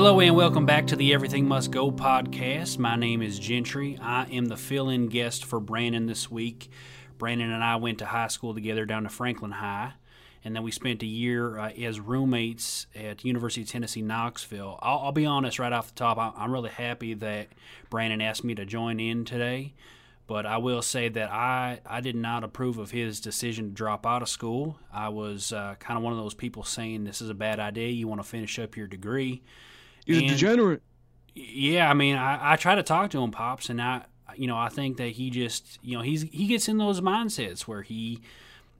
Hello and welcome back to the Everything Must Go podcast. My name is Gentry. I am the fill-in guest for Brandon this week. Brandon and I went to high school together down to Franklin High, and then we spent a year as roommates at the University of Tennessee, Knoxville. I'll be honest right off the top, I'm really happy that Brandon asked me to join in today, but I will say that I did not approve of his decision to drop out of school. I was kind of one of those people saying this is a bad idea, you want to finish up your degree. He's a degenerate. Yeah, I mean, I try to talk to him, Pops, and I think that he just, he gets in those mindsets where he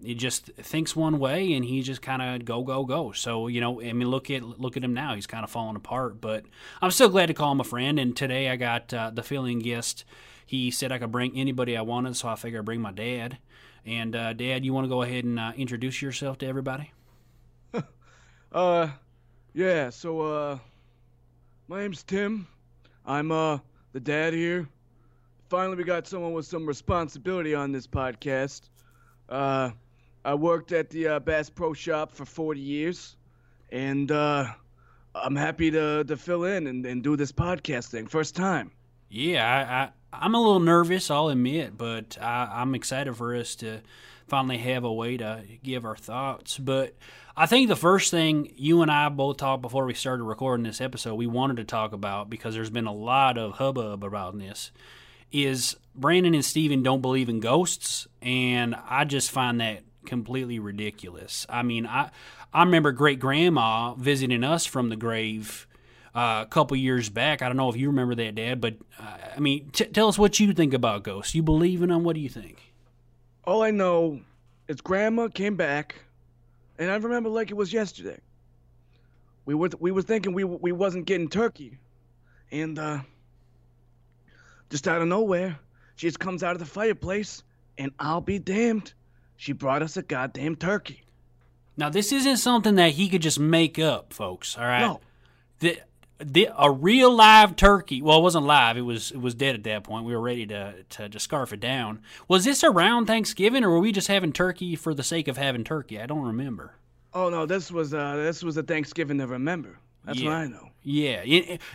just thinks one way and he just kind of go. So, look at him now. He's kind of falling apart, but I'm still glad to call him a friend. And today I got the fill-in guest. He said I could bring anybody I wanted, so I figured I'd bring my dad. And Dad, you want to go ahead and introduce yourself to everybody? My name's Tim. I'm the dad here. Finally, we got someone with some responsibility on this podcast. I worked at the Bass Pro Shop for 40 years, and I'm happy to fill in and do this podcast thing. First time. Yeah, I'm a little nervous, I'll admit, but I'm excited for us to finally have a way to give our thoughts. But I think the first thing you and I both talked before we started recording this episode, we wanted to talk about, because there's been a lot of hubbub about this, is Brandon and Steven don't believe in ghosts, and I just find that completely ridiculous. I mean, I remember great-grandma visiting us from the grave a couple years back. I don't know if you remember that, Dad, but tell us what you think about ghosts. You believe in them? What do you think? All I know is Grandma came back, and I remember like it was yesterday. We were thinking we wasn't getting turkey, and just out of nowhere, she just comes out of the fireplace, and I'll be damned, she brought us a goddamn turkey. Now this isn't something that he could just make up, folks. All right. No. A real live turkey. Well, it wasn't live. It was dead at that point. We were ready to scarf it down. Was this around Thanksgiving, or were we just having turkey for the sake of having turkey? I don't remember. Oh no, this was a Thanksgiving to remember. That's what I know. Yeah,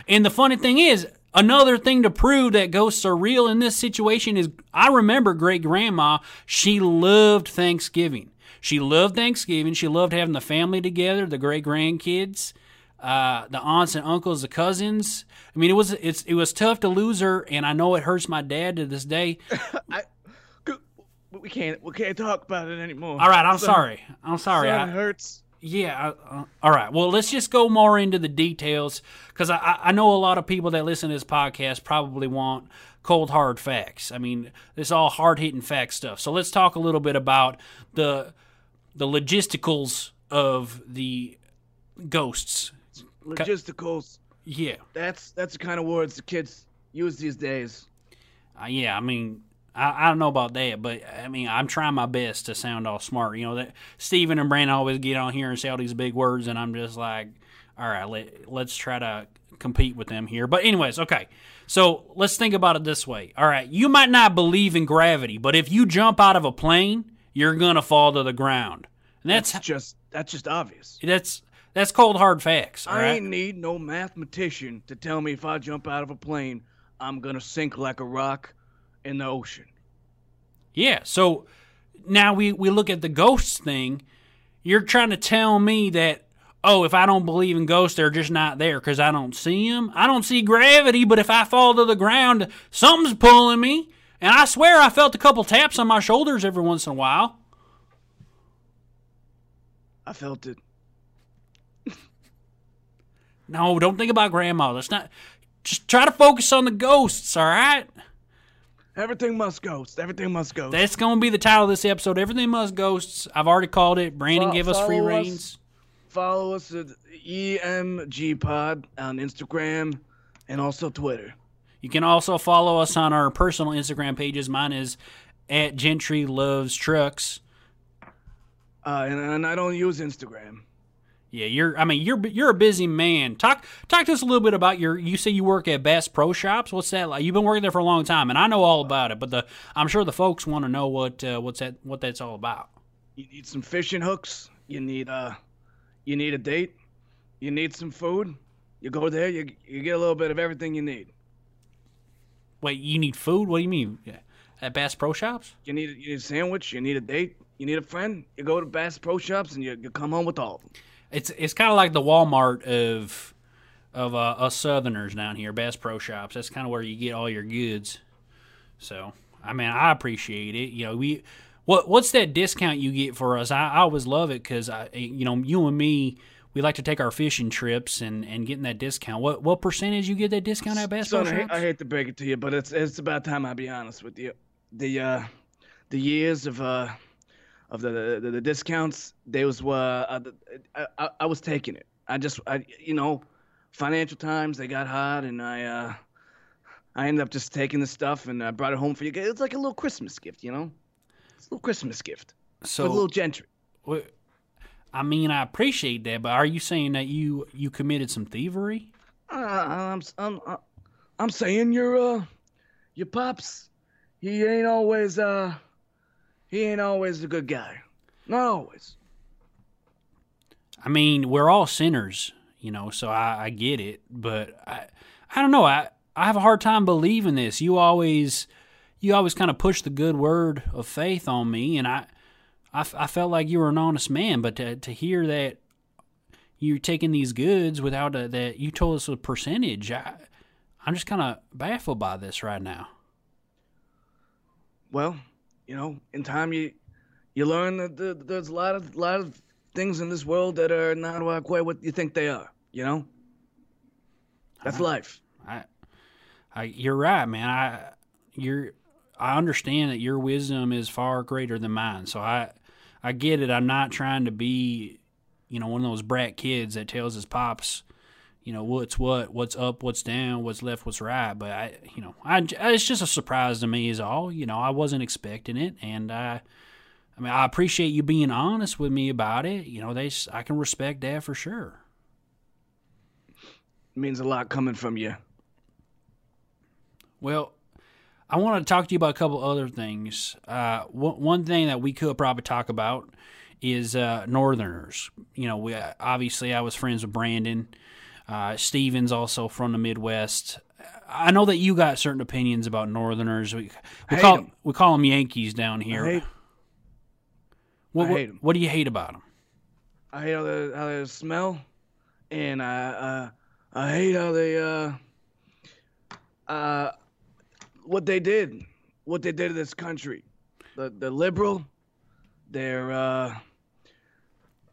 and the funny thing is, another thing to prove that ghosts are real in this situation is I remember great grandma. She loved Thanksgiving. She loved Thanksgiving. She loved having the family together, the great grandkids. The aunts and uncles, the cousins. I mean, it was tough to lose her, and I know it hurts my dad to this day. We can't talk about it anymore. All right, I'm sorry. It hurts. Yeah. All right. Well, let's just go more into the details, because I know a lot of people that listen to this podcast probably want cold hard facts. I mean, it's all hard hitting fact stuff. So let's talk a little bit about the logisticals of the ghosts. Logisticals. Yeah. That's the kind of words the kids use these days. Yeah, I mean, I don't know about that, but I mean, I'm trying my best to sound all smart. That Steven and Brandon always get on here and say all these big words, and I'm just like, all right, let's try to compete with them here. But anyways, okay. So let's think about it this way. All right, you might not believe in gravity, but if you jump out of a plane, you're gonna fall to the ground. And that's just obvious. That's cold, hard facts. All right? I ain't need no mathematician to tell me if I jump out of a plane, I'm going to sink like a rock in the ocean. Yeah, so now we look at the ghosts thing. You're trying to tell me that, if I don't believe in ghosts, they're just not there because I don't see them. I don't see gravity, but if I fall to the ground, something's pulling me. And I swear I felt a couple taps on my shoulders every once in a while. I felt it. No, don't think about Grandma. Let's not. Just try to focus on the ghosts, all right? Everything must ghosts. Everything must ghosts. That's going to be the title of this episode. Everything must ghosts. I've already called it. Brandon, give us free reins. Follow us at EMGpod on Instagram and also Twitter. You can also follow us on our personal Instagram pages. Mine is at Gentry Loves Trucks. And I don't use Instagram. Yeah, you're a busy man. Talk to us a little bit about you say you work at Bass Pro Shops. What's that like? You've been working there for a long time, and I know all about it, but I'm sure the folks want to know what that's all about. You need some fishing hooks. You need a date. You need some food. You go there, you get a little bit of everything you need. Wait, you need food? What do you mean? At Bass Pro Shops? You need a sandwich, you need a date, you need a friend. You go to Bass Pro Shops and you come home with all of them. It's kind of like the Walmart of us Southerners down here, Bass Pro Shops. That's kind of where you get all your goods. So, I mean, I appreciate it. You know, what's that discount you get for us? I always love it because, you know, you and me, we like to take our fishing trips and getting that discount. What percentage you get that discount at Bass Pro Shops? I hate to break it to you, but it's about time I be honest with you. The years of the discounts, they was I was taking it. Financial times they got hot, and I ended up just taking the stuff and I brought it home for you. It's like a little Christmas gift, you know. It's a little Christmas gift. So for the little gentry. I mean, I appreciate that, but are you saying that you committed some thievery? I'm saying your pops, he ain't always a good guy. Not always. I mean, we're all sinners, you know. So I get it, but I don't know. I have a hard time believing this. You always kind of push the good word of faith on me, and I felt like you were an honest man, but to hear that you're taking these goods without that you told us a percentage, I'm just kind of baffled by this right now. Well, you know, in time you learn that there's a lot of things in this world that are not quite what you think they are. You know, that's life. You're right, man. I understand that your wisdom is far greater than mine, so I get it. I'm not trying to be, you know, one of those brat kids that tells his pops, you know, what's up, what's down, what's left, what's right. But it's just a surprise to me is all. You know, I wasn't expecting it, and I mean, I appreciate you being honest with me about it. You know, I can respect that for sure. It means a lot coming from you. Well, I want to talk to you about a couple other things. One thing that we could probably talk about is Northerners. You know, obviously I was friends with Brandon. Steven's also from the Midwest. I know that you got certain opinions about Northerners. We call them Yankees down here. I hate them. What do you hate about them? I hate how they smell, and I hate how they what they did to this country. The liberal, they're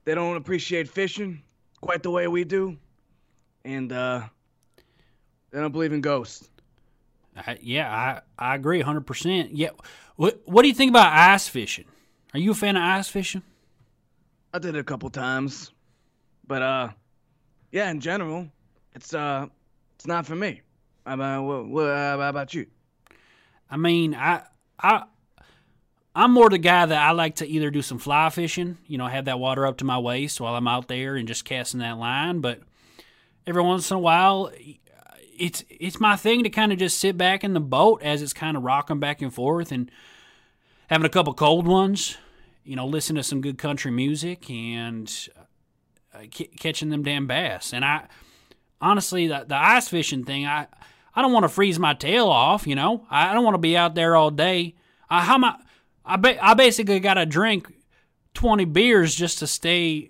they don't appreciate fishing quite the way we do, and they don't believe in ghosts. I agree 100%. Yeah, what do you think about ice fishing? Are you a fan of ice fishing? I did it a couple times, but yeah, in general, it's not for me. What about you? I mean, I'm more the guy that I like to either do some fly fishing, you know, have that water up to my waist while I'm out there and just casting that line. But every once in a while, it's my thing to kind of just sit back in the boat as it's kind of rocking back and forth and having a couple cold ones, you know, listen to some good country music and catching them damn bass. And honestly, the ice fishing thing, I don't want to freeze my tail off, you know. I don't want to be out there all day. I basically got to drink 20 beers just to stay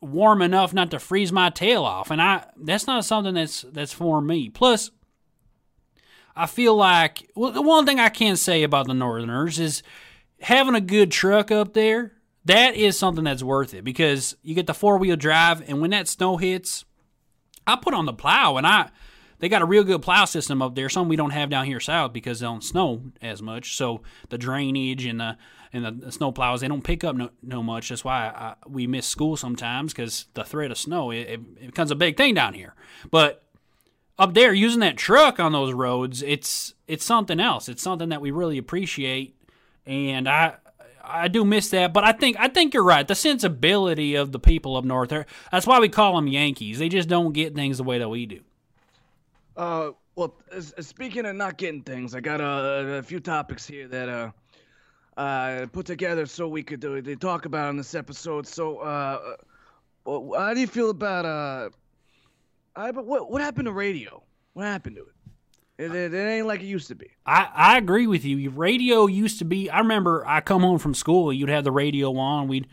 warm enough not to freeze my tail off, and that's not something that's for me. Plus, I feel like the one thing I can say about the Northerners is having a good truck up there. That is something that's worth it because you get the 4-wheel drive, and when that snow hits, I put on the plow, and they got a real good plow system up there, something we don't have down here south because they don't snow as much. So the drainage and the snow plows, they don't pick up no much. That's why we miss school sometimes because the threat of snow, it becomes a big thing down here. But up there, using that truck on those roads, it's something else. It's something that we really appreciate, and I do miss that, but I think you're right. The sensibility of the people up north, that's why we call them Yankees. They just don't get things the way that we do. Well, speaking of not getting things, I got a few topics here that put together so we could talk about in this episode. So, how do you feel about But what happened to radio? What happened to it? It ain't like it used to be. I agree with you. Radio used to be. I remember I come home from school. You'd have the radio on. We'd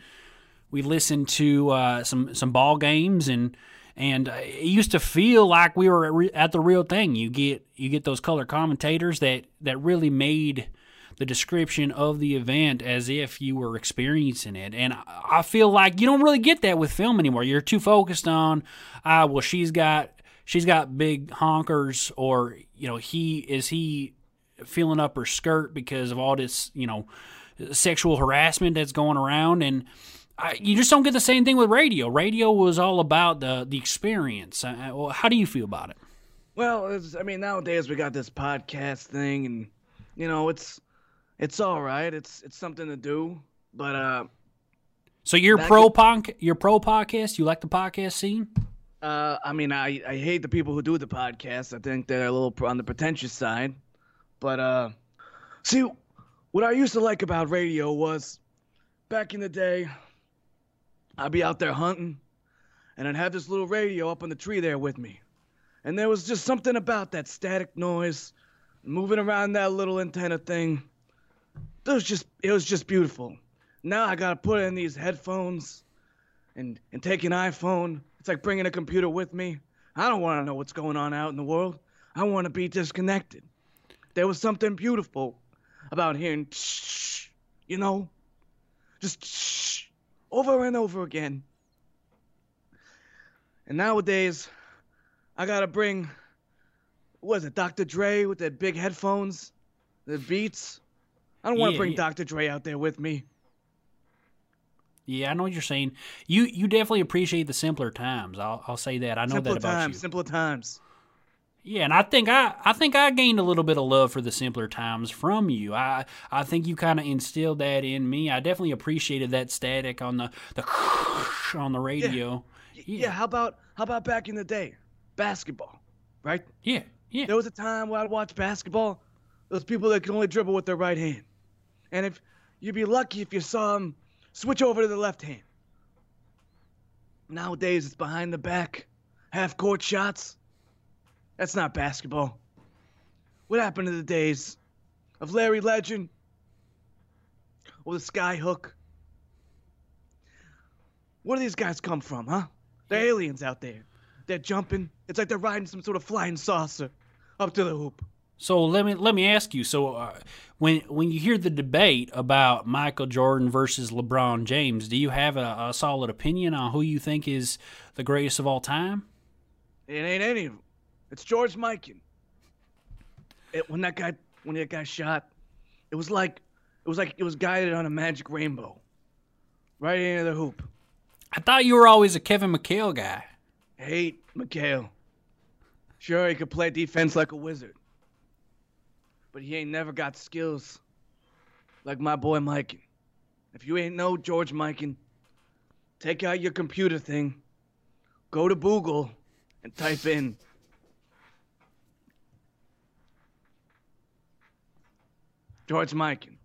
listen to some ball games and it used to feel like we were at the real thing. You get those color commentators that really made the description of the event as if you were experiencing it. And I feel like you don't really get that with film anymore. You're too focused on, well, she's got big honkers, or, you know, he is feeling up her skirt because of all this, you know, sexual harassment that's going around. And you just don't get the same thing with radio. Radio was all about the experience. How do you feel about it? Well, nowadays we got this podcast thing, and, you know, it's all right. It's something to do, but so you're pro podcast. You like the podcast scene? I hate the people who do the podcast. I think they're a little on the pretentious side. But see, what I used to like about radio was, back in the day, I'd be out there hunting, and I'd have this little radio up on the tree there with me. And there was just something about that static noise, moving around that little antenna thing. It was just beautiful. Now I got to put in these headphones and take an iPhone. It's like bringing a computer with me. I don't want to know what's going on out in the world. I want to be disconnected. There was something beautiful about hearing, you know, just over and over again. And nowadays, I got to bring, Dr. Dre with that big headphones, the Beats. I don't want to bring Dr. Dre out there with me. Yeah, I know what you're saying. You definitely appreciate the simpler times. I'll say that. I know that about you. Simpler times. Yeah, and I think I gained a little bit of love for the simpler times from you. I think you kind of instilled that in me. I definitely appreciated that static on the on the radio. Yeah. How about back in the day, basketball, right? Yeah. There was a time where I'd watch basketball. Those people that can only dribble with their right hand, and if you'd be lucky if you saw them switch over to the left hand. Nowadays, it's behind the back, half-court shots. That's not basketball. What happened to the days of Larry Legend or the Skyhook? Where do these guys come from, huh? They're aliens out there. They're jumping. It's like they're riding some sort of flying saucer up to the hoop. So let me ask you. So when you hear the debate about Michael Jordan versus LeBron James, do you have a solid opinion on who you think is the greatest of all time? It ain't any of them. It's George Mikan. When that guy shot, it was guided on a magic rainbow, right into the hoop. I thought you were always a Kevin McHale guy. I hate McHale. Sure, he could play defense like a wizard, but he ain't never got skills like my boy Mikan. If you ain't know George Mikan, take out your computer thing, go to Google, and type in George Mikan.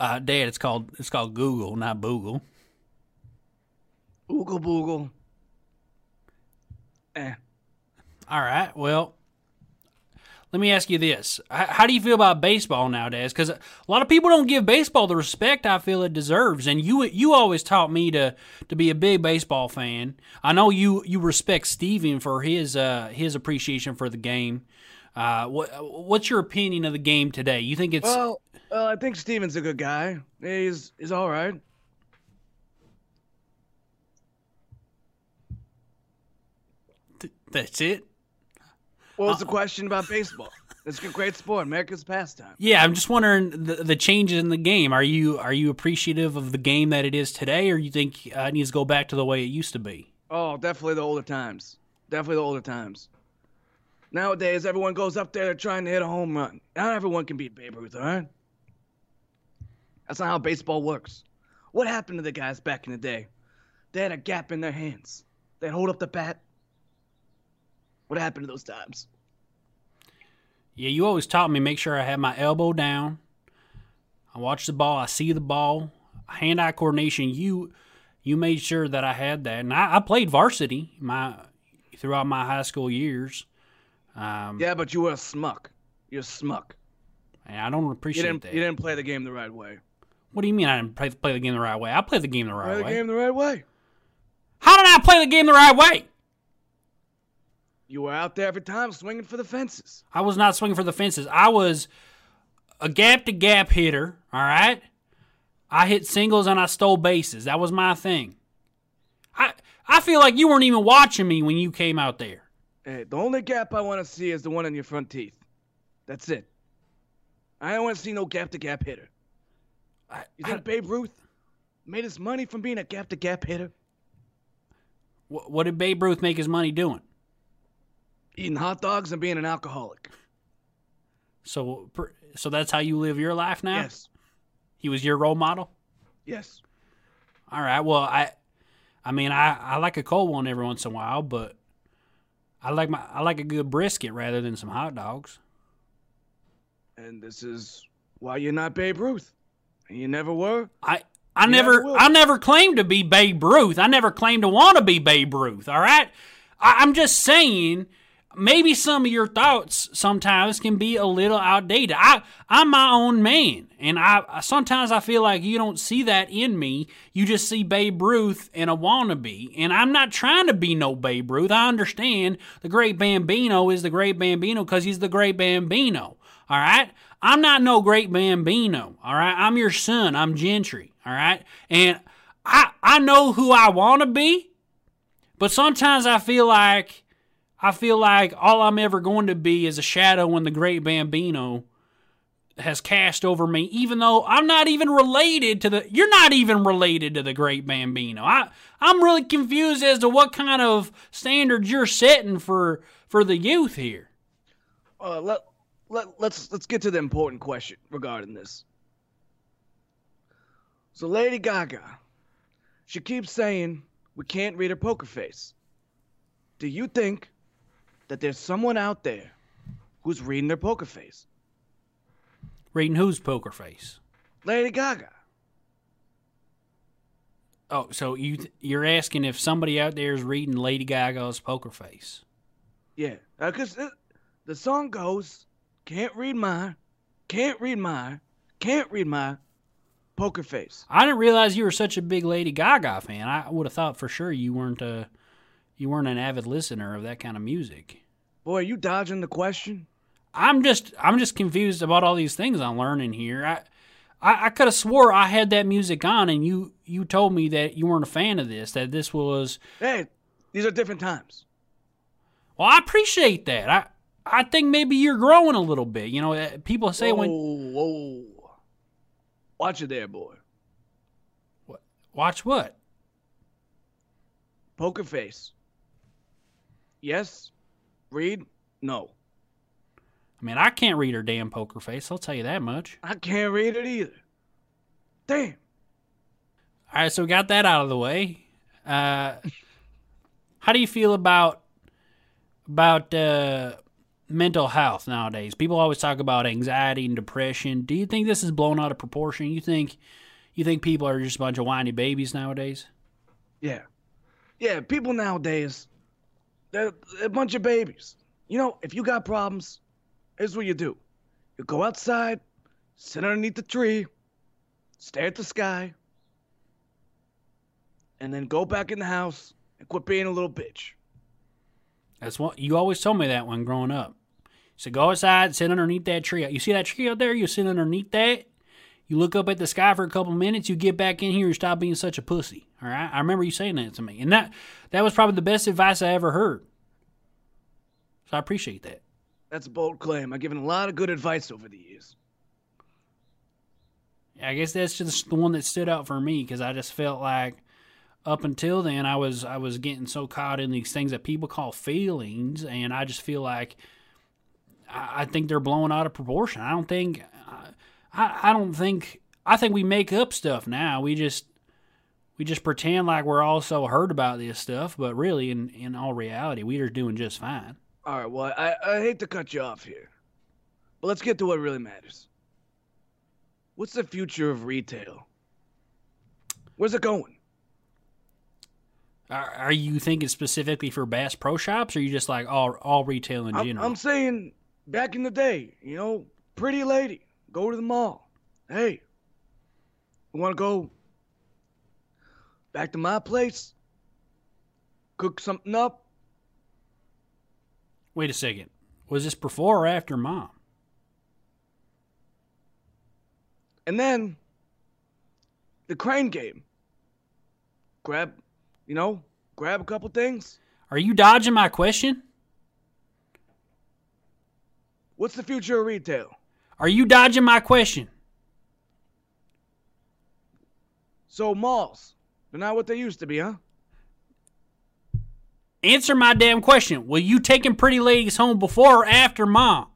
Dad, it's called Google, not Boogle. Oogle Boogle. All right, well, let me ask you this. How do you feel about baseball nowadays? Because a lot of people don't give baseball the respect I feel it deserves. And you always taught me to be a big baseball fan. I know you respect Steven for his appreciation for the game. What's your opinion of the game today? You think it's... Well, I think Steven's a good guy. He's all right. That's it? What was the question about baseball? It's a great sport, America's pastime. Yeah, I'm just wondering the changes in the game. Are you appreciative of the game that it is today, or you think it needs to go back to the way it used to be? Oh, definitely the older times. Nowadays, everyone goes up there trying to hit a home run. Not everyone can beat Babe Ruth, all right? That's not how baseball works. What happened to the guys back in the day? They had a gap in their hands. They'd hold up the bat. What happened to those times? Yeah, you always taught me make sure I have my elbow down. I watch the ball. I see the ball. Hand-eye coordination. You you made sure that I had that. And I played varsity throughout my high school years. Yeah, but you were a smuck. You're a smuck. I don't appreciate that. You didn't play the game the right way. What do you mean I didn't play the game the right way? I played the game the right way. Play the game the right way. How did I play the game the right way? You were out there every time swinging for the fences. I was not swinging for the fences. I was a gap-to-gap hitter, all right? I hit singles and I stole bases. That was my thing. I feel like you weren't even watching me when you came out there. Hey, the only gap I want to see is the one in your front teeth. That's it. I don't want to see no gap-to-gap hitter. You think Babe Ruth made his money from being a gap-to-gap hitter? What did Babe Ruth make his money doing? Eating hot dogs and being an alcoholic. So that's how you live your life now? Yes. He was your role model? Yes. All right. Well, I mean, I like a cold one every once in a while, but I like a good brisket rather than some hot dogs. And this is why you're not Babe Ruth. And you never were. I never claimed to be Babe Ruth. I never claimed to want to be Babe Ruth. All right. I'm just saying. Maybe some of your thoughts sometimes can be a little outdated. I'm my own man, and I sometimes I feel like you don't see that in me. You just see Babe Ruth and a wannabe, and I'm not trying to be no Babe Ruth. I understand the Great Bambino is the Great Bambino because he's the Great Bambino, all right? I'm not no Great Bambino, all right? I'm your son. I'm Gentry, all right? And I know who I want to be, but sometimes I feel like all I'm ever going to be is a shadow when the Great Bambino has cast over me, even though I'm not even related to the... You're not even related to the Great Bambino. I'm really confused as to what kind of standards you're setting for the youth here. Let's get to the important question regarding this. So Lady Gaga, she keeps saying we can't read her poker face. Do you think that there's someone out there who's reading their poker face? Reading whose poker face? Lady Gaga. Oh, so you're asking if somebody out there is reading Lady Gaga's poker face? Yeah, because the song goes, can't read my, can't read my, can't read my poker face. I didn't realize you were such a big Lady Gaga fan. I would have thought for sure you weren't an avid listener of that kind of music. Boy, are you dodging the question? I'm just confused about all these things I'm learning here. I could have swore I had that music on, and you told me that you weren't a fan of this, that this was... Hey, these are different times. Well, I appreciate that. I think maybe you're growing a little bit. You know, people say Whoa. Watch it there, boy. What? Watch what? Poker face. Yes, read, no. I mean, I can't read her damn poker face, I'll tell you that much. I can't read it either. Damn. All right, so we got that out of the way. How do you feel about mental health nowadays? People always talk about anxiety and depression. Do you think this is blown out of proportion? You think people are just a bunch of whiny babies nowadays? Yeah. Yeah, people nowadays, they're a bunch of babies. You know, if you got problems, here's what you do. You go outside, sit underneath the tree, stare at the sky, and then go back in the house and quit being a little bitch. That's what you always told me that when growing up. So go outside, sit underneath that tree. You see that tree out there? You sit underneath that. You look up at the sky for a couple minutes, you get back in here and stop being such a pussy, all right? I remember you saying that to me, and that was probably the best advice I ever heard. So I appreciate that. That's a bold claim. I've given a lot of good advice over the years. Yeah, I guess that's just the one that stood out for me because I just felt like up until then I was getting so caught in these things that people call feelings, and I just feel like I think they're blown out of proportion. I think we make up stuff now. We just pretend like we're all so hurt about this stuff, but really, in all reality, we're doing just fine. All right, well, I hate to cut you off here, but let's get to what really matters. What's the future of retail? Where's it going? Are you thinking specifically for Bass Pro Shops, or are you just like all retail in general? I'm saying back in the day, you know, pretty lady, go to the mall. Hey, you want to go back to my place? Cook something up? Wait a second. Was this before or after Mom? And then the crane game. Grab a couple things. Are you dodging my question? What's the future of retail? Are you dodging my question? So malls, they're not what they used to be, huh? Answer my damn question. Were you taking pretty ladies home before or after Mom?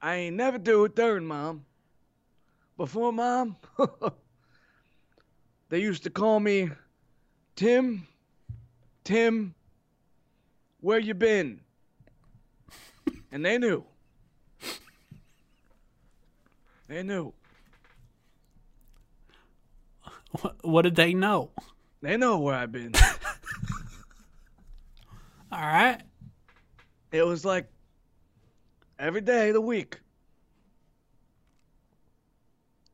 I ain't never do it during Mom. Before Mom, they used to call me Tim, where you been? And they knew. They knew. What did they know? They know where I've been. All right. It was like every day of the week.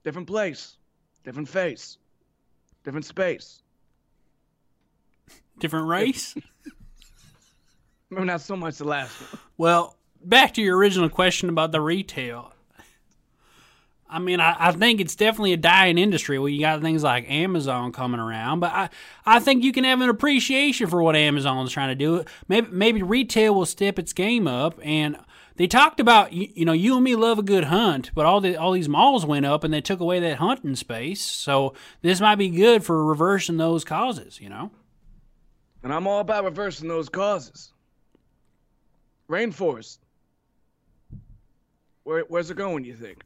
Different place, different face, different space. Different race? Maybe not so much the last one. Well, back to your original question about the retail. I mean, I think it's definitely a dying industry where you got things like Amazon coming around, but I think you can have an appreciation for what Amazon's trying to do. Maybe retail will step its game up, and they talked about, you know, you and me love a good hunt, but all these malls went up and they took away that hunting space, so this might be good for reversing those causes, you know? And I'm all about reversing those causes. Rainforest. Where's it going, you think?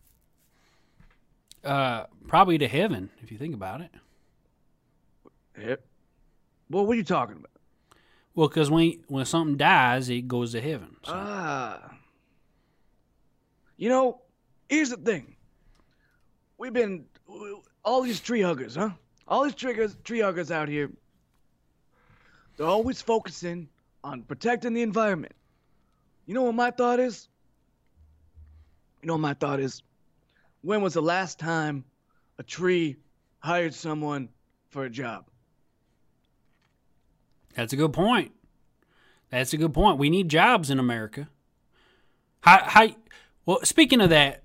Probably to heaven, if you think about it. Yep. Well, what are you talking about? Well, because when something dies, it goes to heaven. So. You know, here's the thing. We've been... All these tree huggers, huh? All these tree huggers out here... They're always focusing on protecting the environment. You know what my thought is? When was the last time a tree hired someone for a job? That's a good point. We need jobs in America. Well, speaking of that,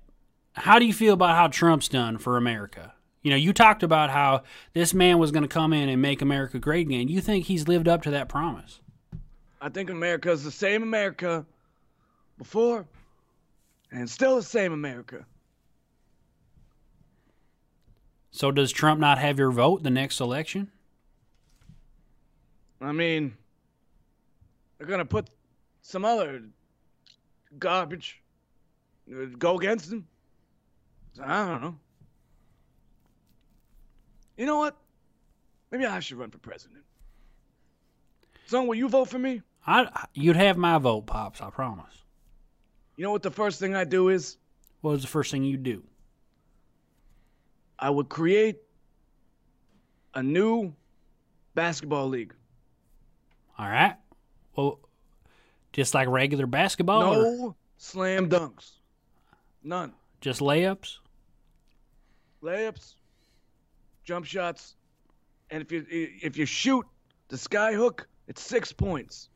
how do you feel about how Trump's done for America? You know, you talked about how this man was going to come in and make America great again. You think he's lived up to that promise? I think America's the same America before and still the same America. So does Trump not have your vote the next election? I mean, they're going to put some other garbage go against him. I don't know. You know what? Maybe I should run for president. Son, will you vote for me? You'd have my vote, Pops, I promise. You know what the first thing I do is? What was the first thing you do? I would create a new basketball league. All right. Well, just like regular basketball? No slam dunks. None. Just layups? Layups. Jump shots, and if you shoot the skyhook, it's 6 points.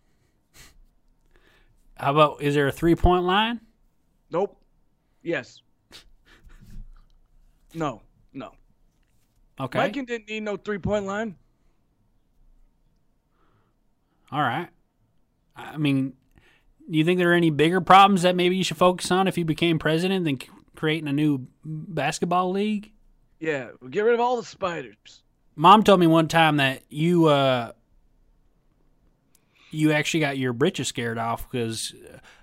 How about, is there a 3-point line? Nope. Yes. No. Okay. Lincoln didn't need no 3-point line. All right. I mean, do you think there are any bigger problems that maybe you should focus on if you became president than creating a new basketball league? Yeah, we'll get rid of all the spiders. Mom told me one time that you actually got your britches scared off because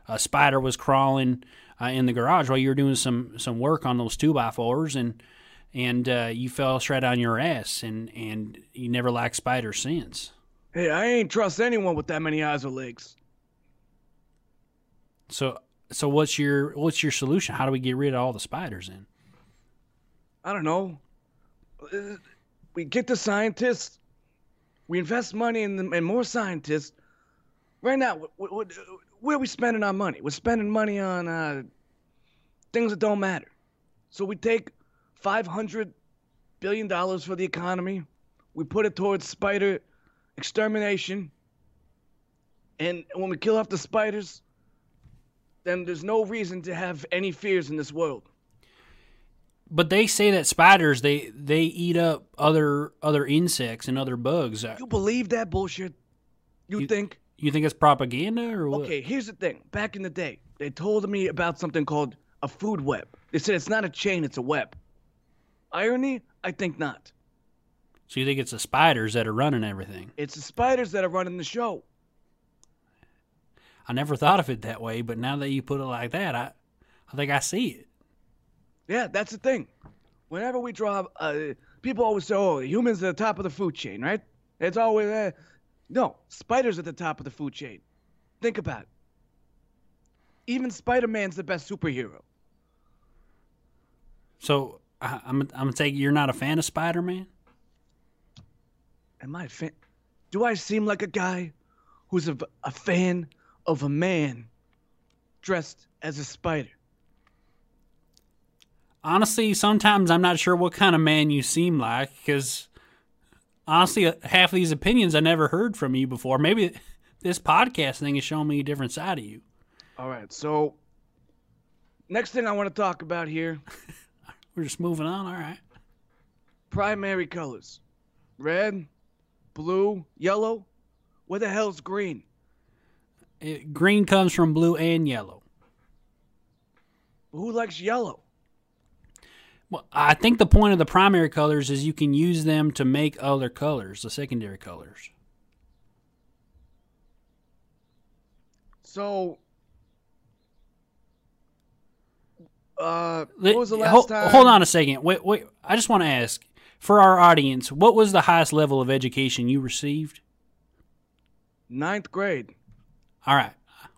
a spider was crawling in the garage while you were doing some work on those 2x4s, and you fell straight on your ass, and you never liked spiders since. Hey, I ain't trust anyone with that many eyes or legs. So what's your solution? How do we get rid of all the spiders then? I don't know. We get the scientists We invest money in more scientists. Right now, where are we spending our money? We're spending money on things that don't matter. So we take $500 billion for the economy. We put it towards spider extermination. And when we kill off the spiders, then there's no reason to have any fears in this world. But they say that spiders, they eat up other insects and other bugs. You believe that bullshit? You think? You think it's propaganda or what? Okay, here's the thing. Back in the day, they told me about something called a food web. They said it's not a chain, it's a web. Irony? I think not. So you think it's the spiders that are running everything? It's the spiders that are running the show. I never thought of it that way, but now that you put it like that, I think I see it. Yeah, that's the thing. Whenever we draw, people always say, oh, humans are the top of the food chain, right? It's always, no, spiders are the top of the food chain. Think about it. Even Spider-Man's the best superhero. So, I'm saying you're not a fan of Spider-Man? Am I a fan? Do I seem like a guy who's a fan of a man dressed as a spider? Honestly, sometimes I'm not sure what kind of man you seem like, because honestly, half of these opinions I never heard from you before. Maybe this podcast thing is showing me a different side of you. All right, so next thing I want to talk about here. We're just moving on, all right. Primary colors. Red, blue, yellow. Where the hell's green? Green comes from blue and yellow. Who likes yellow? Well, I think the point of the primary colors is you can use them to make other colors, the secondary colors. So, what was the last time? Hold on a second. Wait. I just want to ask, for our audience, what was the highest level of education you received? 9th grade. All right.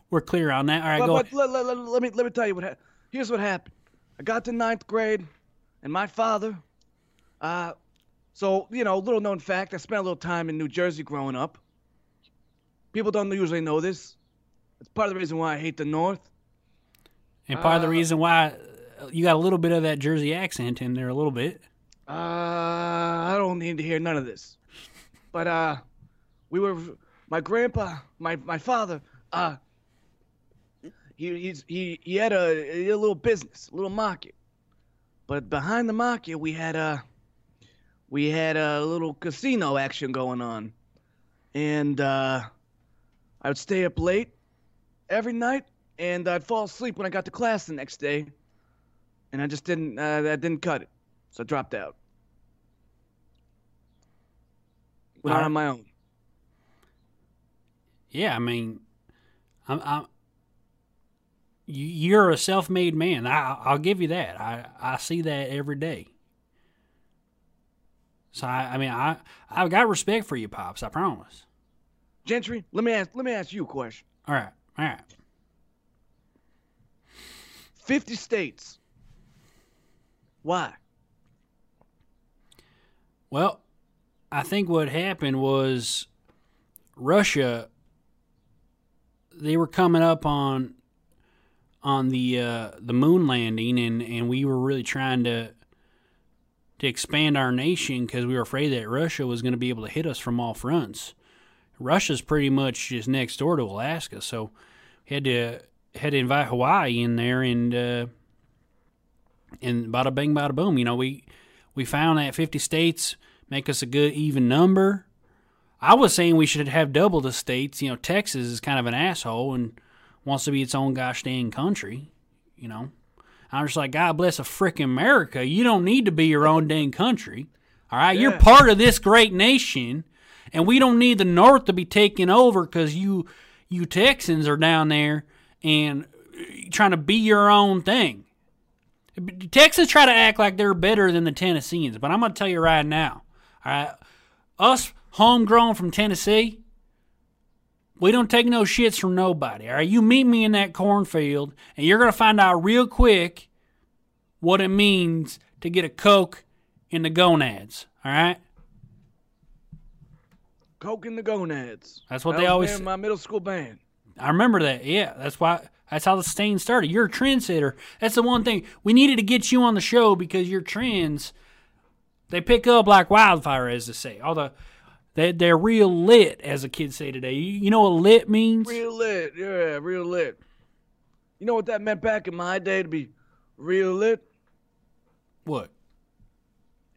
We're clear on that. All right, go ahead. Let me tell you here's what happened. I got to 9th grade. And my father, little known fact, I spent a little time in New Jersey growing up. People don't usually know this. It's part of the reason why I hate the North. And part of the reason why you got a little bit of that Jersey accent in there a little bit. I don't need to hear none of this. But my father, he had a little business, a little market. But behind the market, we had a little casino action going on, and I would stay up late every night, and I'd fall asleep when I got to class the next day, and I just didn't cut it, so I dropped out. Went on my own. Yeah, I mean, I'm you're a self-made man. I'll give you that. I see that every day. So I've got respect for you, Pops. I promise. Gentry, let me ask you a question. All right. 50 states. Why? Well, I think what happened was Russia. They were coming up on the moon landing, and we were really trying to expand our nation because we were afraid that Russia was going to be able to hit us from all fronts. Russia's pretty much just next door to Alaska, so had to invite Hawaii in there, and bada bing, bada boom. You know, we found that 50 states make us a good even number. I was saying we should have double the states. You know, Texas is kind of an asshole and wants to be its own gosh dang country, you know. I'm just like, God bless a frickin' America. You don't need to be your own dang country, all right? Yeah. You're part of this great nation, and we don't need the North to be taken over because you Texans are down there and trying to be your own thing. Texans try to act like they're better than the Tennesseans, but I'm going to tell you right now, all right, us homegrown from Tennessee, we don't take no shits from nobody, all right? You meet me in that cornfield, and you're going to find out real quick what it means to get a Coke in the gonads, all right? Coke in the gonads. That's what they always say. My middle school band. I remember that. Yeah, that's why. That's how the stain started. You're a trendsetter. That's the one thing. We needed to get you on the show because your trends, they pick up like wildfire, as they say. They're real lit, as the kids say today. You know what lit means? Real lit. Yeah, real lit. You know what that meant back in my day to be real lit? What?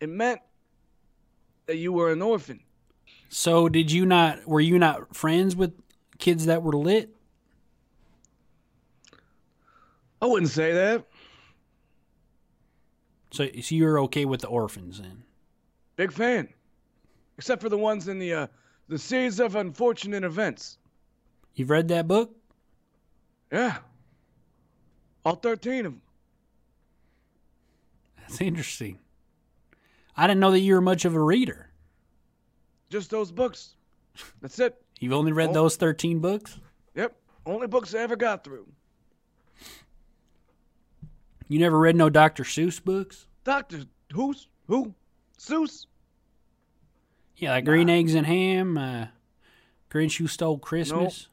It meant that you were an orphan. So were you not friends with kids that were lit? I wouldn't say that. So you're okay with the orphans then? Big fan. Except for the ones in the series of unfortunate events. You've read that book? Yeah. All 13 of them. That's interesting. I didn't know that you were much of a reader. Just those books. That's it. You've only read those 13 books? Yep. Only books I ever got through. You never read no Dr. Seuss books? Dr. Who's? Who? Seuss? Yeah, like Green Eggs and Ham, Grinch Who Stole Christmas.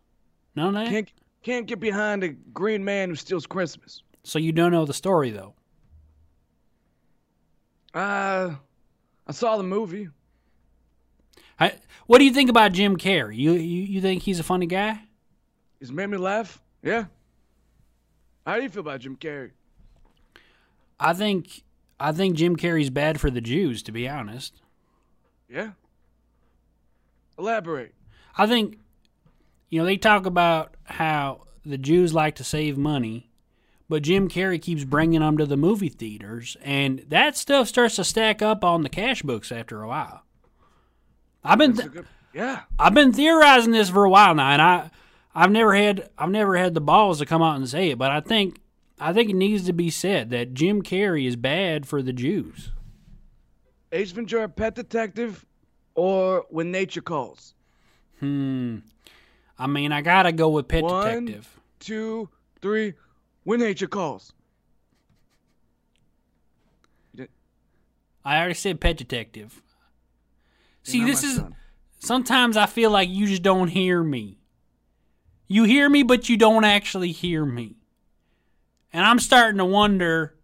Nope. None of that? Can't get behind a green man who steals Christmas. So you don't know the story, though? I saw the movie. What do you think about Jim Carrey? You think he's a funny guy? He's made me laugh, yeah. How do you feel about Jim Carrey? I think Jim Carrey's bad for the Jews, to be honest. Yeah. Elaborate. I think, they talk about how the Jews like to save money, but Jim Carrey keeps bringing them to the movie theaters, and that stuff starts to stack up on the cash books after a while. I've been theorizing this for a while now, and I've never had the balls to come out and say it, but I think it needs to be said that Jim Carrey is bad for the Jews. Ace Ventura, Pet Detective, or When Nature Calls? I mean, I gotta go with Pet Detective. 1, 2, 3, When Nature Calls. I already said Pet Detective. See, this is... Son. Sometimes I feel like you just don't hear me. You hear me, but you don't actually hear me. And I'm starting to wonder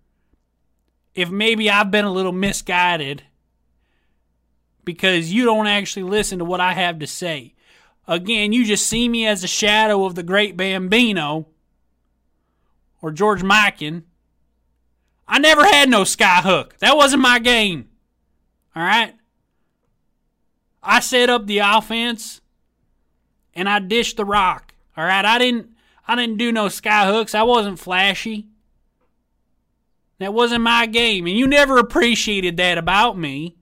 if maybe I've been a little misguided because you don't actually listen to what I have to say. Again, you just see me as a shadow of the Great Bambino or George Mikan. I never had no Skyhook. That wasn't my game. All right? I set up the offense and I dished the rock. All right? I didn't do no sky hooks. I wasn't flashy. That wasn't my game. And you never appreciated that about me.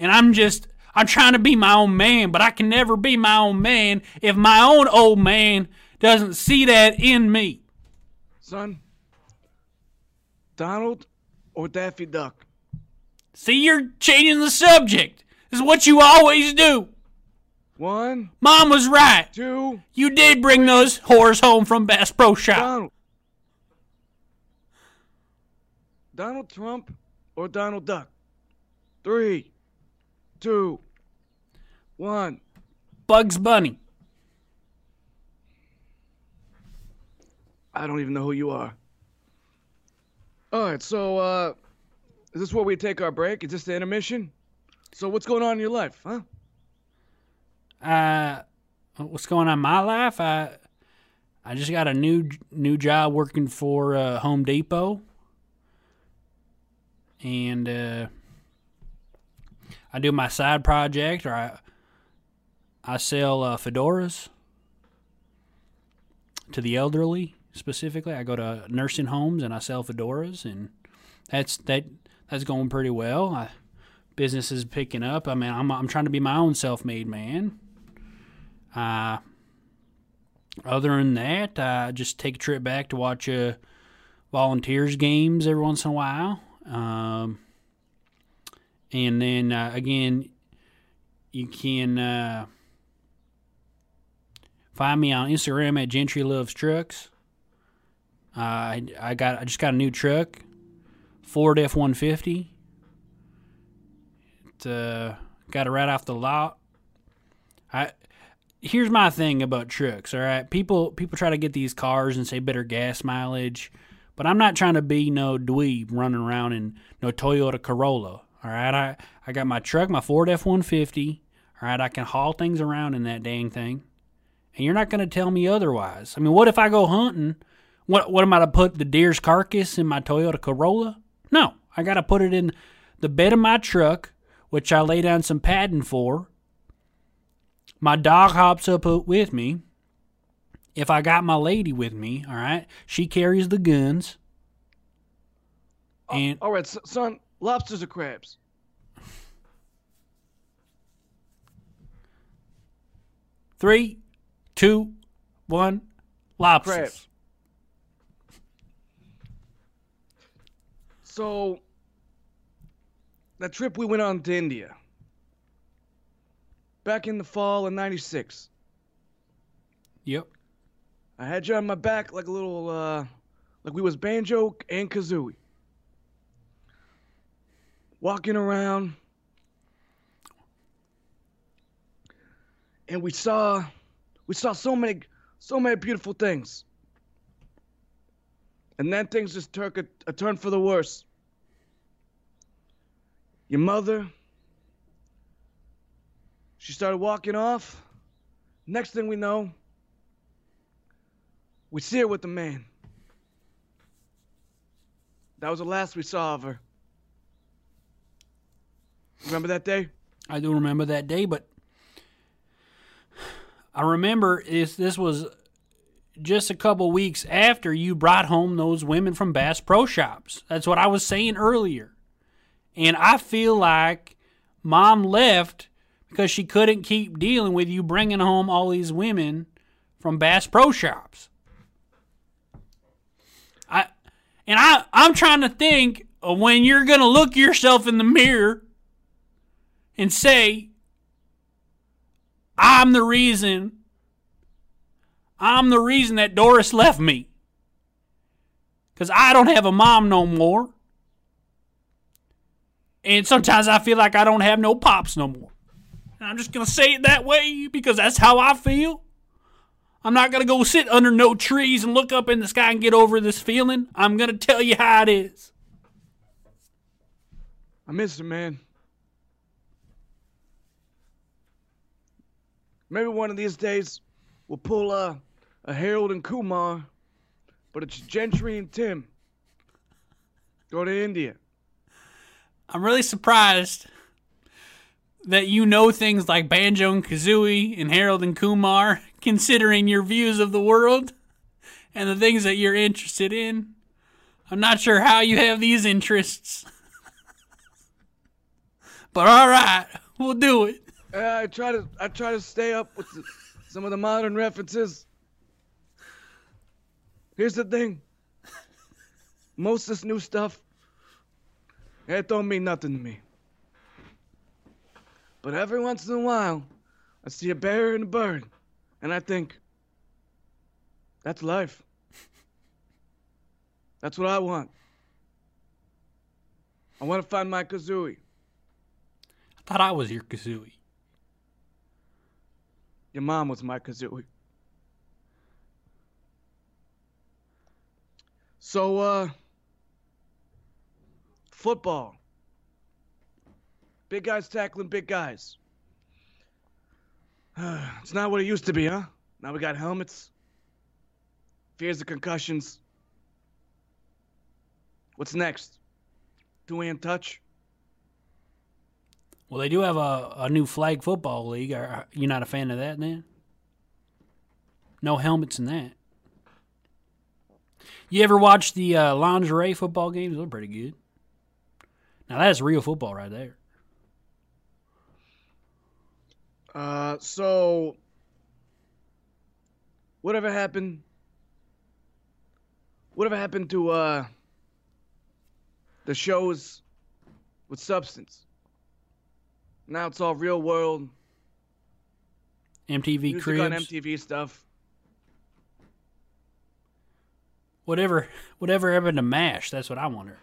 And I'm trying to be my own man, but I can never be my own man if my own old man doesn't see that in me. Son, Donald or Daffy Duck? See, you're changing the subject. This is what you always do. 1. Mom was right. 2. You did bring those whores home from Bass Pro Shops. Donald Trump or Donald Duck? 3, 2, 1. Bugs Bunny. I don't even know who you are. All right, so is this where we take our break? Is this the intermission? So what's going on in your life, huh? What's going on in my life? I just got a new job working for Home Depot, and I do my side project, or I sell fedoras to the elderly specifically. I go to nursing homes and I sell fedoras, and that's going pretty well. Business is picking up. I mean, I'm trying to be my own self-made man. Other than that, I just take a trip back to watch Volunteers games every once in a while. And then, again, you can find me on Instagram at Gentry Loves Trucks. I just got a new truck, Ford F-150. It's Got it right off the lot. Here's my thing about trucks, all right? People try to get these cars and say better gas mileage, but I'm not trying to be no dweeb running around in no Toyota Corolla, all right? I got my truck, my Ford F-150, all right? I can haul things around in that dang thing, and you're not going to tell me otherwise. I mean, what if I go hunting? What am I to put the deer's carcass in my Toyota Corolla? No, I got to put it in the bed of my truck, which I lay down some padding for. My dog hops up with me. If I got my lady with me, all right, she carries the guns. And all right, son, lobsters or crabs? Three, two, one, lobsters. Crabs. So, that trip we went on to India. Back in the fall of '96. Yep. I had you on my back like a little, like we was Banjo and Kazooie. Walking around. And we saw so many beautiful things. And then things just took a turn for the worse. Your mother, she started walking off. Next thing we know, we see her with the man. That was the last we saw of her. Remember that day? I do remember that day, but I remember this was just a couple weeks after you brought home those women from Bass Pro Shops. That's what I was saying earlier. And I feel like Mom left because she couldn't keep dealing with you bringing home all these women from Bass Pro Shops. I'm trying to think of when you're going to look yourself in the mirror and say, I'm the reason that Doris left me. Because I don't have a mom no more. And sometimes I feel like I don't have no pops no more. And I'm just going to say it that way because that's how I feel. I'm not going to go sit under no trees and look up in the sky and get over this feeling. I'm going to tell you how it is. I miss it, man. Maybe one of these days we'll pull a Harold and Kumar, but it's Gentry and Tim. Go to India. I'm really surprised that you know things like Banjo and Kazooie and Harold and Kumar, considering your views of the world and the things that you're interested in. I'm not sure how you have these interests. But all right, we'll do it. I try to stay up with some of the modern references. Here's the thing. Most of this new stuff, it don't mean nothing to me. But every once in a while, I see a bear and a bird, and I think, that's life. That's what I want. I want to find my Kazooie. I thought I was your Kazooie. Your mom was my Kazooie. So, football. Big guys tackling big guys. It's not what it used to be, huh? Now we got helmets. Fears of concussions. What's next? Two-hand touch? Well, they do have a new flag football league. Are you not a fan of that, then? No helmets in that. You ever watch the lingerie football games? They're pretty good. Now, that's real football right there. So whatever happened to the shows with substance? Now it's all real world MTV music Cribs on MTV stuff. Whatever happened to MASH? That's what I wonder.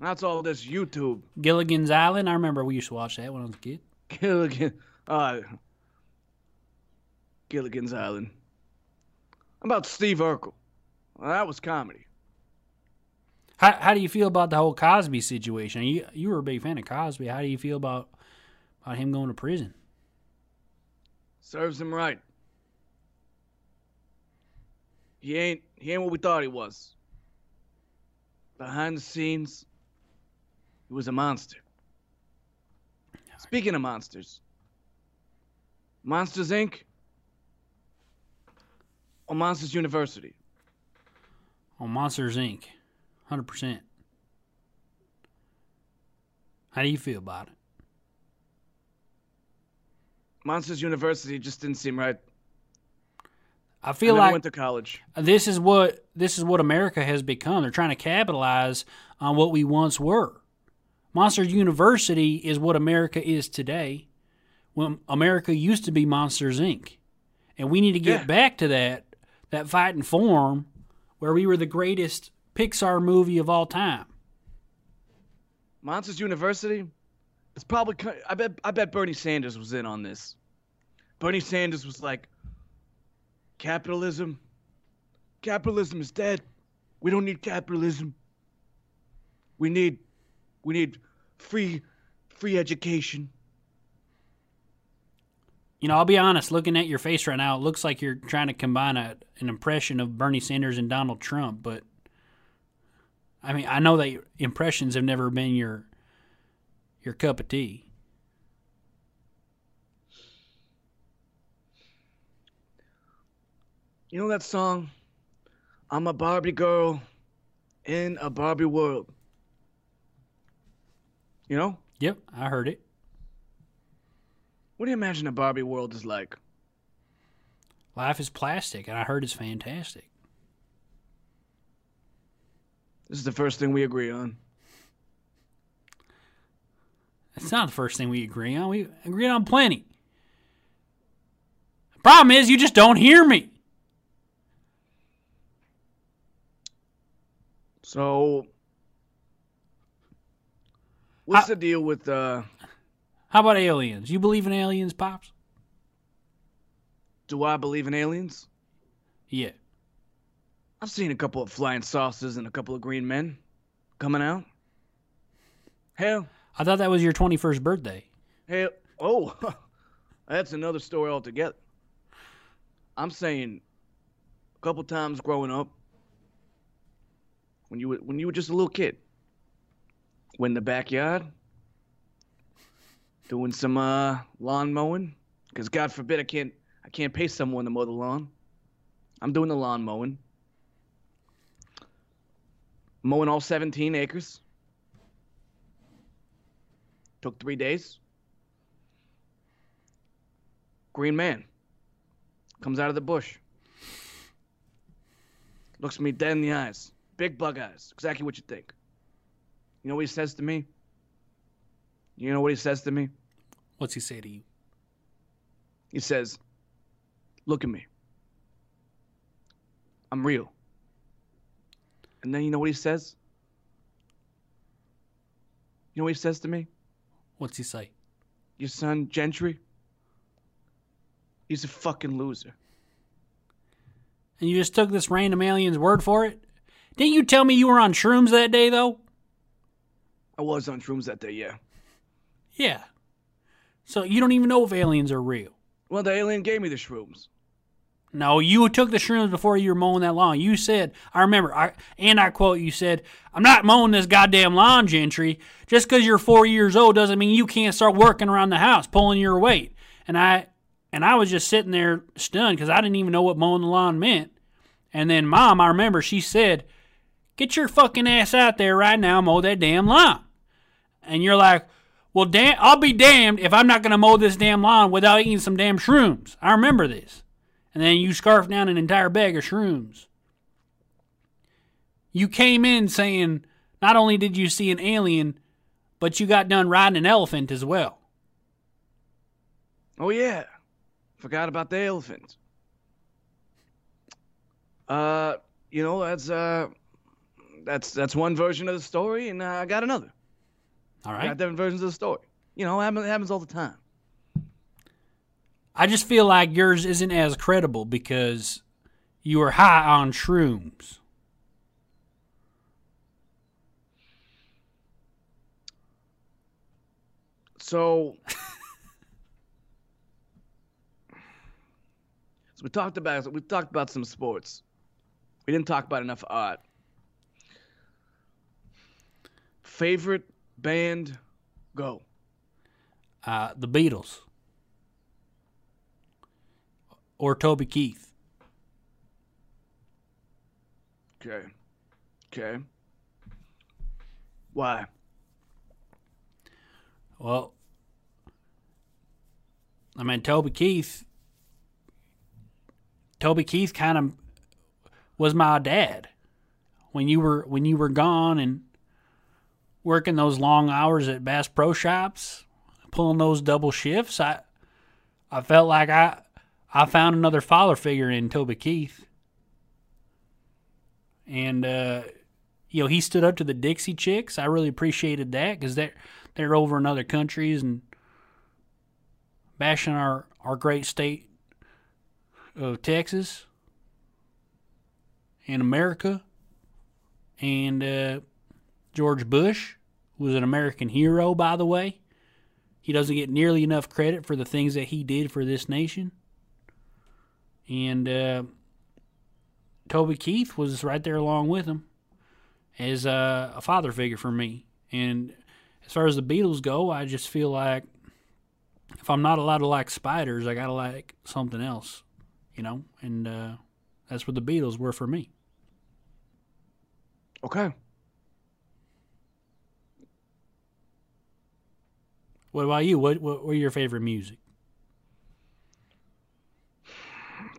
That's all this YouTube. Gilligan's Island. I remember we used to watch that when I was a kid. Gilligan's Island. How about Steve Urkel? Well, that was comedy. How do you feel about the whole Cosby situation? You were a big fan of Cosby. How do you feel about him going to prison? Serves him right. He ain't what we thought he was. Behind the scenes, he was a monster. Speaking of monsters, Monsters Inc. or Monsters University? Oh, Monsters Inc. 100%. How do you feel about it? Monsters University just didn't seem right. I feel like I went to college. This is what America has become. They're trying to capitalize on what we once were. Monsters University is what America is today. When America used to be Monsters Inc. And we need to get back to that fighting form where we were the greatest Pixar movie of all time. Monsters University? It's probably I bet Bernie Sanders was in on this. Bernie Sanders was like, capitalism is dead. We don't need capitalism. We need free education. You know, I'll be honest, looking at your face right now, it looks like you're trying to combine an impression of Bernie Sanders and Donald Trump, but I mean, I know that impressions have never been your cup of tea. You know that song, I'm a Barbie girl in a Barbie world? You know? Yep, I heard it. What do you imagine a Barbie world is like? Life is plastic, and I heard it's fantastic. This is the first thing we agree on. It's not the first thing we agree on. We agreed on plenty. The problem is you just don't hear me. So, what's the deal with... How about aliens? You believe in aliens, Pops? Do I believe in aliens? Yeah. I've seen a couple of flying saucers and a couple of green men coming out. Hell. I thought that was your 21st birthday. Hell. Oh, that's another story altogether. I'm saying a couple times growing up, when you were just a little kid, when in the backyard, doing some lawn mowing, because God forbid I can't pay someone to mow the lawn. I'm doing the lawn mowing, mowing all 17 acres. Took 3 days. Green man comes out of the bush, looks me dead in the eyes. Big bug eyes, exactly what you think. You know what he says to me? You know what he says to me? What's he say to you? He says, look at me. I'm real. And then you know what he says? You know what he says to me? What's he say? Your son, Gentry, he's a fucking loser. And you just took this random alien's word for it? Didn't you tell me you were on shrooms that day, though? I was on shrooms that day, yeah. Yeah. So you don't even know if aliens are real. Well, the alien gave me the shrooms. No, you took the shrooms before you were mowing that lawn. You said, I quote, you said, I'm not mowing this goddamn lawn, Gentry. Just because you're 4 years old doesn't mean you can't start working around the house, pulling your weight. And I was just sitting there stunned because I didn't even know what mowing the lawn meant. And then Mom, I remember, she said, get your fucking ass out there right now and mow that damn lawn. And you're like, well, I'll be damned if I'm not going to mow this damn lawn without eating some damn shrooms. I remember this. And then you scarfed down an entire bag of shrooms. You came in saying not only did you see an alien, but you got done riding an elephant as well. Oh, yeah. Forgot about the elephant. You know, that's that's one version of the story, and I got another. All right. I got different versions of the story. You know, it happens all the time. I just feel like yours isn't as credible because you were high on shrooms. So, we talked about some sports. We didn't talk about enough art. Favorite band, go. The Beatles. Or Toby Keith. Okay. Why? Well, I mean, Toby Keith kind of was my dad when you were gone and working those long hours at Bass Pro Shops, pulling those double shifts. I felt like I found another father figure in Toby Keith. And, you know, he stood up to the Dixie Chicks. I really appreciated that because they're over in other countries and bashing our great state of Texas and America. And George Bush was an American hero, by the way. He doesn't get nearly enough credit for the things that he did for this nation. And Toby Keith was right there along with him as a father figure for me. And as far as the Beatles go, I just feel like if I'm not allowed to like spiders, I got to like something else, you know? And that's what the Beatles were for me. Okay. What about you? What were your favorite music?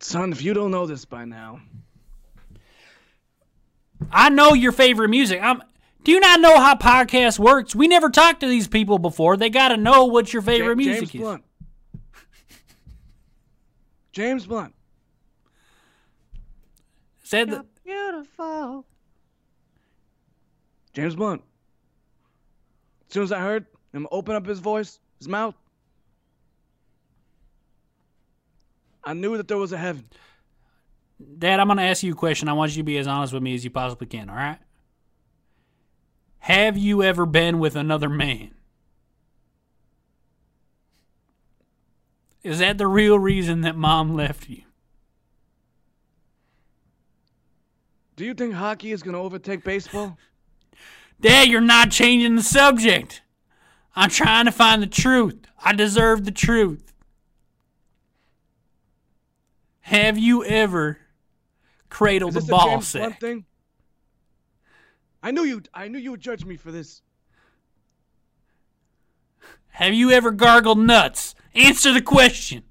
Son, if you don't know this by now. I know your favorite music. Do you not know how podcast works? We never talked to these people before. They got to know what your favorite music is. Blunt. James Blunt. Said that. Beautiful. James Blunt. As soon as I heard him open up his voice, his mouth, I knew that there was a heaven. Dad, I'm going to ask you a question. I want you to be as honest with me as you possibly can, all right? Have you ever been with another man? Is that the real reason that Mom left you? Do you think hockey is going to overtake baseball? Dad, you're not changing the subject. I'm trying to find the truth. I deserve the truth. Have you ever cradled a ball sack? Thing? I knew you would judge me for this. Have you ever gargled nuts? Answer the question.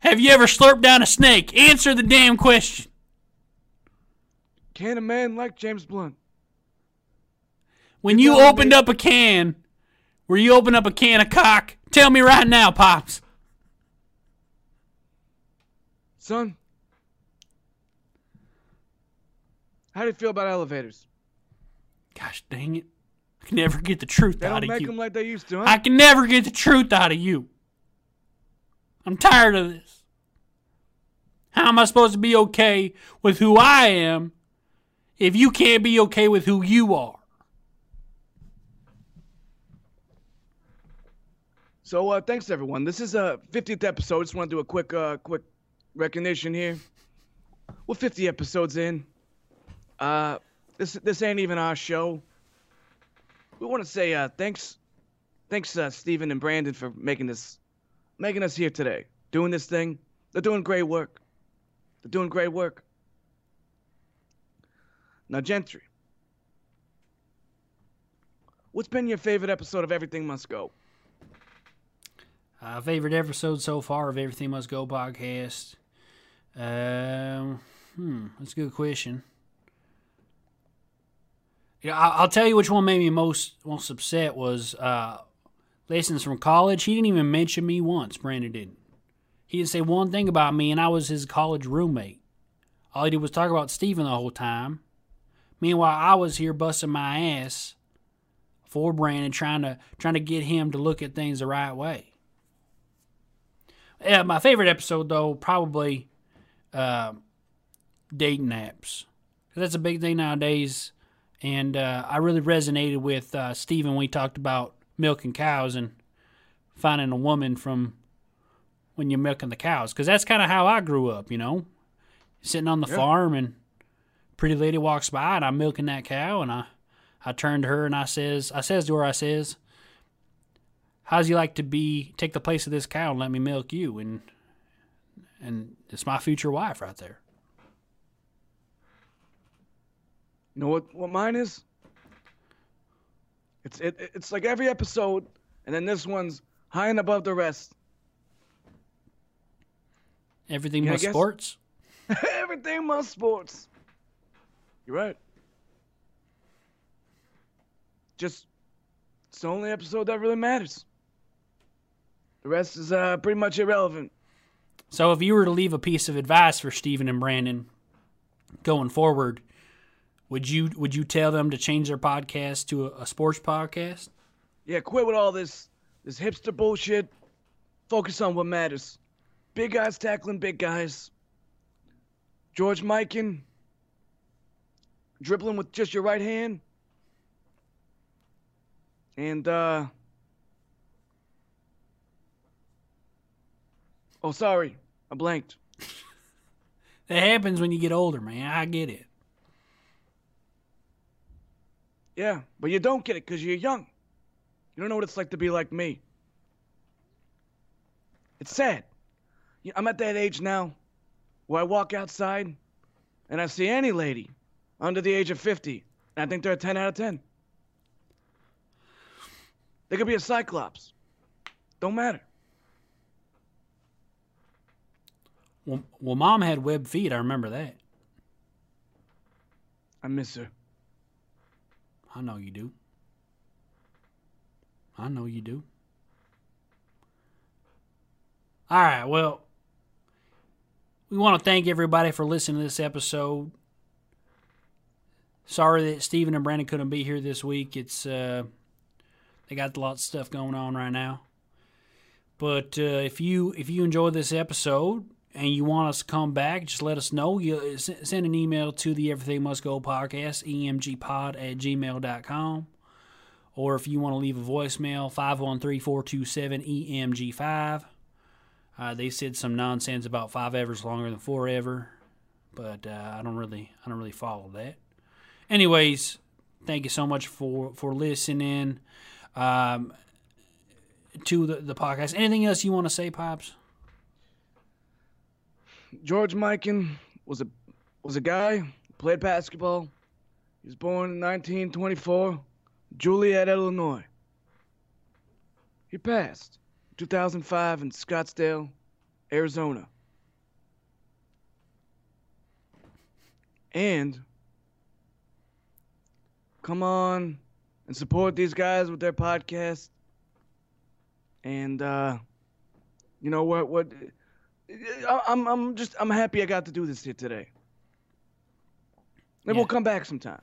Have you ever slurped down a snake? Answer the damn question. Can a man like James Blunt? When you opened up a can, were you open up a can of cock? Tell me right now, Pops. Son, how do you feel about elevators? Gosh dang it. I can never get the truth out of you. They don't make them like they used to, huh? I can never get the truth out of you. I'm tired of this. How am I supposed to be okay with who I am if you can't be okay with who you are? So thanks, everyone. This is 50th episode. Just want to do a quick recognition here. We're 50 episodes in. This ain't even our show. We want to say thanks Stephen and Brandon for making us here today, doing this thing. They're doing great work. Now, Gentry, what's been your favorite episode of Everything Must Go? Favorite episode so far of Everything Must Go podcast? That's a good question. Yeah, I'll tell you which one made me most upset was Lessons from College. He didn't even mention me once, Brandon didn't. He didn't say one thing about me, and I was his college roommate. All he did was talk about Steven the whole time. Meanwhile, I was here busting my ass for Brandon, trying to get him to look at things the right way. Yeah, my favorite episode, though, probably dating apps. That's a big thing nowadays. And I really resonated with Steven when he talked about milking cows and finding a woman from when you're milking the cows. Because that's kind of how I grew up, you know. Sitting on the farm and pretty lady walks by and I'm milking that cow. And I turn to her and I says to her, how's you like to take the place of this cow and let me milk you? And it's my future wife right there. You know what mine is? It's like every episode, and then this one's high and above the rest. Everything Must Sports? Everything Must Sports. You're right. Just, it's the only episode that really matters. The rest is pretty much irrelevant. So if you were to leave a piece of advice for Steven and Brandon going forward, would you tell them to change their podcast to a sports podcast? Yeah, quit with all this hipster bullshit. Focus on what matters. Big guys tackling big guys. George Mikan dribbling with just your right hand. And oh, sorry, I blanked. That happens when you get older, man. I get it. Yeah, but you don't get it because you're young. You don't know what it's like to be like me. It's sad. I'm at that age now where I walk outside and I see any lady under the age of 50, and I think they're a 10 out of 10. They could be a cyclops. Don't matter. Well, Mom had webbed feet. I remember that. I miss her. I know you do. I know you do. All right, well, we want to thank everybody for listening to this episode. Sorry that Steven and Brandon couldn't be here this week. It's they got a lot of stuff going on right now. But if you enjoyed this episode and you want us to come back, just let us know. You send an email to the Everything Must Go podcast, emgpod@gmail.com. Or if you want to leave a voicemail, 513-427-EMG5. They said some nonsense about 5 ever's longer than 4 ever, but I don't really follow that. Anyways, thank you so much for listening to the podcast. Anything else you want to say, Pops? George Mikan was a guy, played basketball. He was born in 1924, Juliet, Illinois. He passed in 2005 in Scottsdale, Arizona. And come on and support these guys with their podcast. And you know what I'm happy I got to do this here today. Then we'll come back sometime.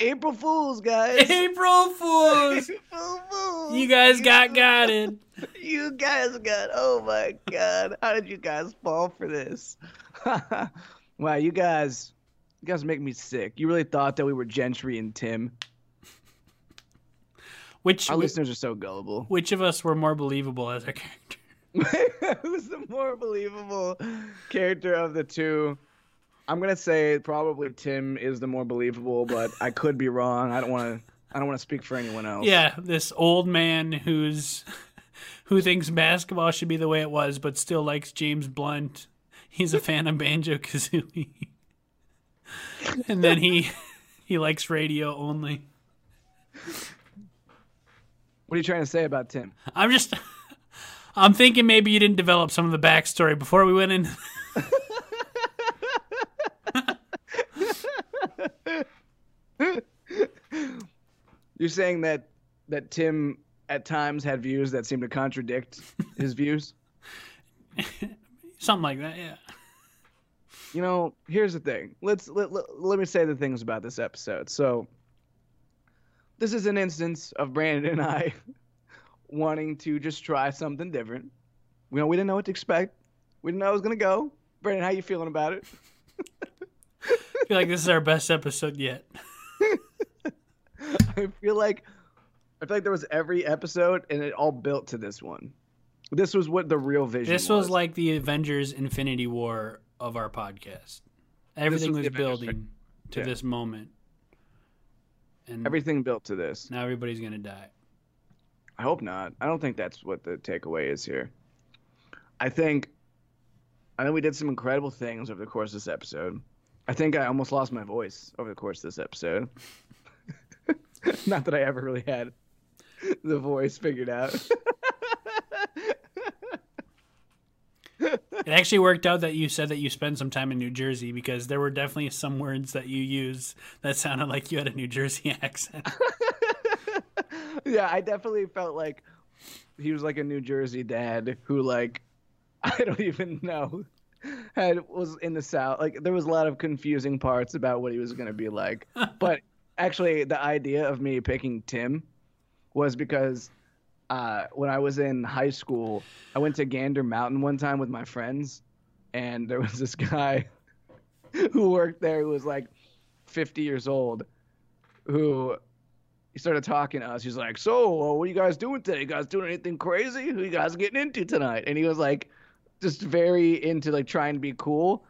April Fools, guys. April Fools. April Fools. You guys got gotted. You guys got. Oh my God! How did you guys fall for this? Wow, you guys make me sick. You really thought that we were Gentry and Tim. Our listeners are so gullible. Which of us were more believable as a character? Who's the more believable character of the two? I'm gonna say probably Tim is the more believable, but I could be wrong. I don't want to speak for anyone else. Yeah, this old man who thinks basketball should be the way it was, but still likes James Blunt. He's a fan of Banjo-Kazooie, and then he likes radio only. What are you trying to say about Tim? I'm thinking maybe you didn't develop some of the backstory before we went in. You're saying that Tim at times had views that seemed to contradict his views? Something like that, yeah. You know, here's the thing. Let me say the things about this episode. So this is an instance of Brandon and I wanting to just try something different. You know, we didn't know what to expect. We didn't know how it was going to go. Brandon, how you feeling about it? I feel like this is our best episode yet. I feel like there was every episode, and it all built to this one. This was what the real vision was. This was like the Avengers Infinity War of our podcast. Everything was building to this moment. And everything built to this. Now everybody's going to die. I hope not. I don't think that's what the takeaway is here. I think we did some incredible things over the course of this episode. I think I almost lost my voice over the course of this episode. Not that I ever really had the voice figured out. It actually worked out that you said that you spent some time in New Jersey, because there were definitely some words that you used that sounded like you had a New Jersey accent. Yeah, I definitely felt like he was like a New Jersey dad who, like, I don't even know, was in the South. Like, there was a lot of confusing parts about what he was going to be like. But actually, the idea of me picking Tim was because when I was in high school, I went to Gander Mountain one time with my friends, and there was this guy who worked there who was like 50 years old, who he started talking to us. He's like, "So, what are you guys doing today? You guys doing anything crazy? Who you guys getting into tonight?" And he was like, just very into like trying to be cool,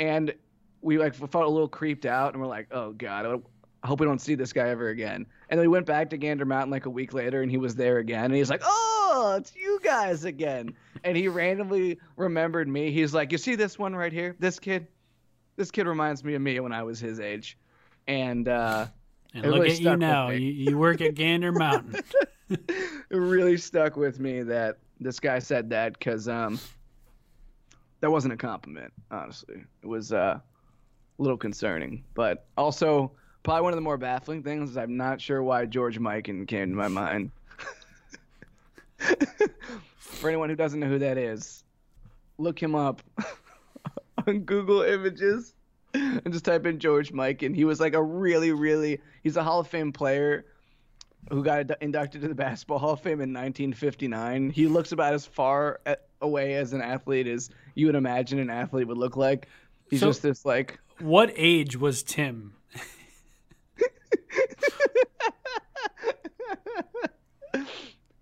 and we like felt a little creeped out, and we're like, "Oh God, I hope we don't see this guy ever again." And then we went back to Gander Mountain like a week later, and he was there again. And he's like, "Oh, it's you guys again." And he randomly remembered me. He's like, "You see this one right here? This kid reminds me of me when I was his age." And look at you now. You work at Gander Mountain. It really stuck with me that this guy said that, because that wasn't a compliment, honestly. It was a little concerning, but also – probably one of the more baffling things is I'm not sure why George Mikan came to my mind. For anyone who doesn't know who that is, look him up on Google Images and just type in George Mikan. He was like a really, really – he's a Hall of Fame player who got inducted to the Basketball Hall of Fame in 1959. He looks about as far away as an athlete as you would imagine an athlete would look like. He's so just this like – what age was Tim?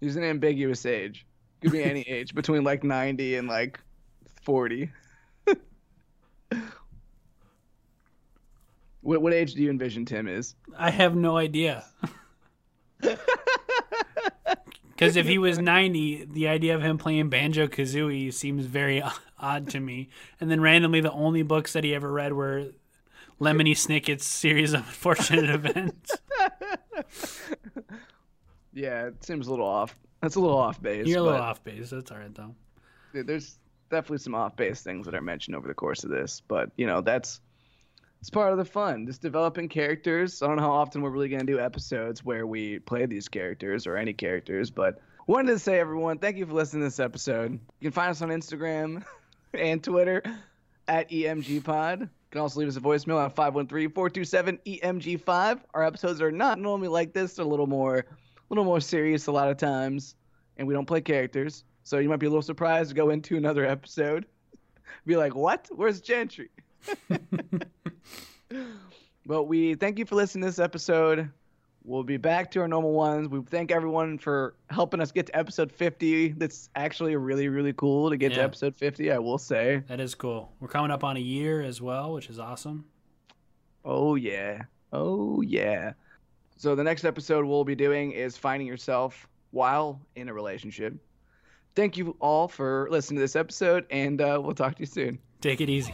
He's an ambiguous age. Could be any age between like 90 and like 40. What age do you envision Tim is? I have no idea. Because if he was 90, the idea of him playing Banjo Kazooie seems very odd to me. And then randomly, the only books that he ever read were Lemony Snicket's Series of Unfortunate Events. Yeah, it seems a little off. That's a little off base. You're a little off base. That's all right, though. There's definitely some off base things that are mentioned over the course of this, but you know, it's part of the fun. Just developing characters. I don't know how often we're really gonna do episodes where we play these characters or any characters, but wanted to say, everyone, thank you for listening to this episode. You can find us on Instagram and Twitter at EMGpod. You can also leave us a voicemail at 513-427-EMG5. Our episodes are not normally like this. They're a little more serious a lot of times, and we don't play characters. So you might be a little surprised to go into another episode. Be like, what? Where's Gentry? But we thank you for listening to this episode. We'll be back to our normal ones. We thank everyone for helping us get to episode 50. That's actually really, really cool to get to episode 50, I will say. That is cool. We're coming up on a year as well, which is awesome. Oh, yeah. Oh, yeah. So the next episode we'll be doing is finding yourself while in a relationship. Thank you all for listening to this episode, and we'll talk to you soon. Take it easy.